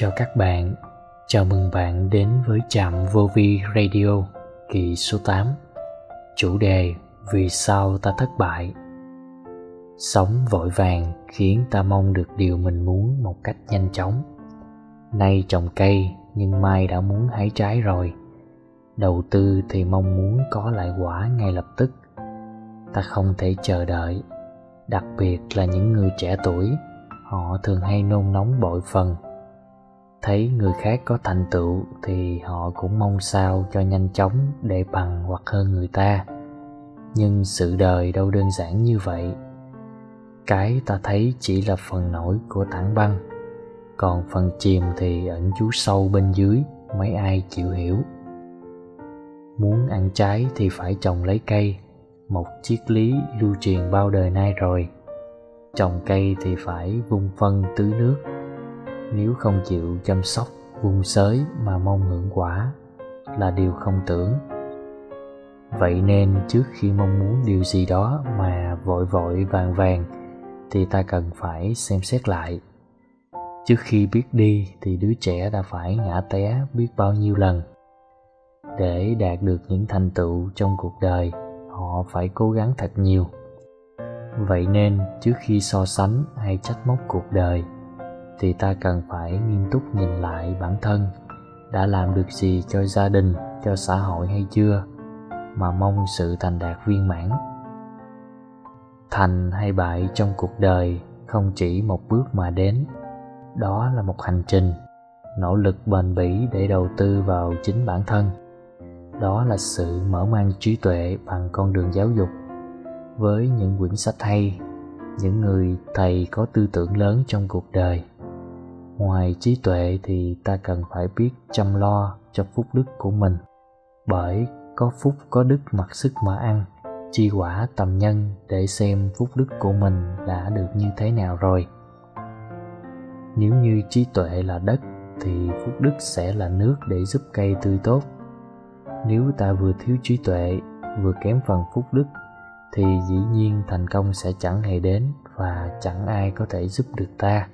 cho các bạn. Chào mừng bạn đến với Trạm Vô Vi Radio kỳ số 8. Chủ đề: Vì sao ta thất bại? Sống vội vàng khiến ta mong được điều mình muốn một cách nhanh chóng. Nay trồng cây nhưng mai đã muốn hái trái rồi. Đầu tư thì mong muốn có lại quả ngay lập tức. Ta không thể chờ đợi. Đặc biệt là những người trẻ tuổi, họ thường hay nôn nóng bội phần. Thấy người khác có thành tựu thì họ cũng mong sao cho nhanh chóng để bằng hoặc hơn người ta. Nhưng sự đời đâu đơn giản như vậy. Cái ta thấy chỉ là phần nổi của tảng băng, còn phần chìm thì ẩn trú sâu bên dưới, mấy ai chịu hiểu. Muốn ăn trái thì phải trồng lấy cây, một triết lý lưu truyền bao đời nay rồi. Trồng cây thì phải vung phân tưới nước, nếu không chịu chăm sóc vung xới mà mong hưởng quả là điều không tưởng. Vậy nên trước khi mong muốn điều gì đó mà vội vàng thì ta cần phải xem xét lại. Trước khi biết đi thì đứa trẻ đã phải ngã té biết bao nhiêu lần. Để đạt được những thành tựu trong cuộc đời, họ phải cố gắng thật nhiều. Vậy nên trước khi so sánh hay trách móc cuộc đời thì ta cần phải nghiêm túc nhìn lại bản thân, đã làm được gì cho gia đình, cho xã hội hay chưa, mà mong sự thành đạt viên mãn. Thành hay bại trong cuộc đời không chỉ một bước mà đến. Đó là một hành trình, nỗ lực bền bỉ để đầu tư vào chính bản thân. Đó là sự mở mang trí tuệ bằng con đường giáo dục, với những quyển sách hay, những người thầy có tư tưởng lớn trong cuộc đời. Ngoài trí tuệ thì ta cần phải biết chăm lo cho phúc đức của mình, bởi có phúc có đức mặc sức mà ăn, chi quả tầm nhân để xem phúc đức của mình đã được như thế nào rồi. Nếu như trí tuệ là đất thì phúc đức sẽ là nước để giúp cây tươi tốt. Nếu ta vừa thiếu trí tuệ, vừa kém phần phúc đức thì dĩ nhiên thành công sẽ chẳng hề đến và chẳng ai có thể giúp được ta.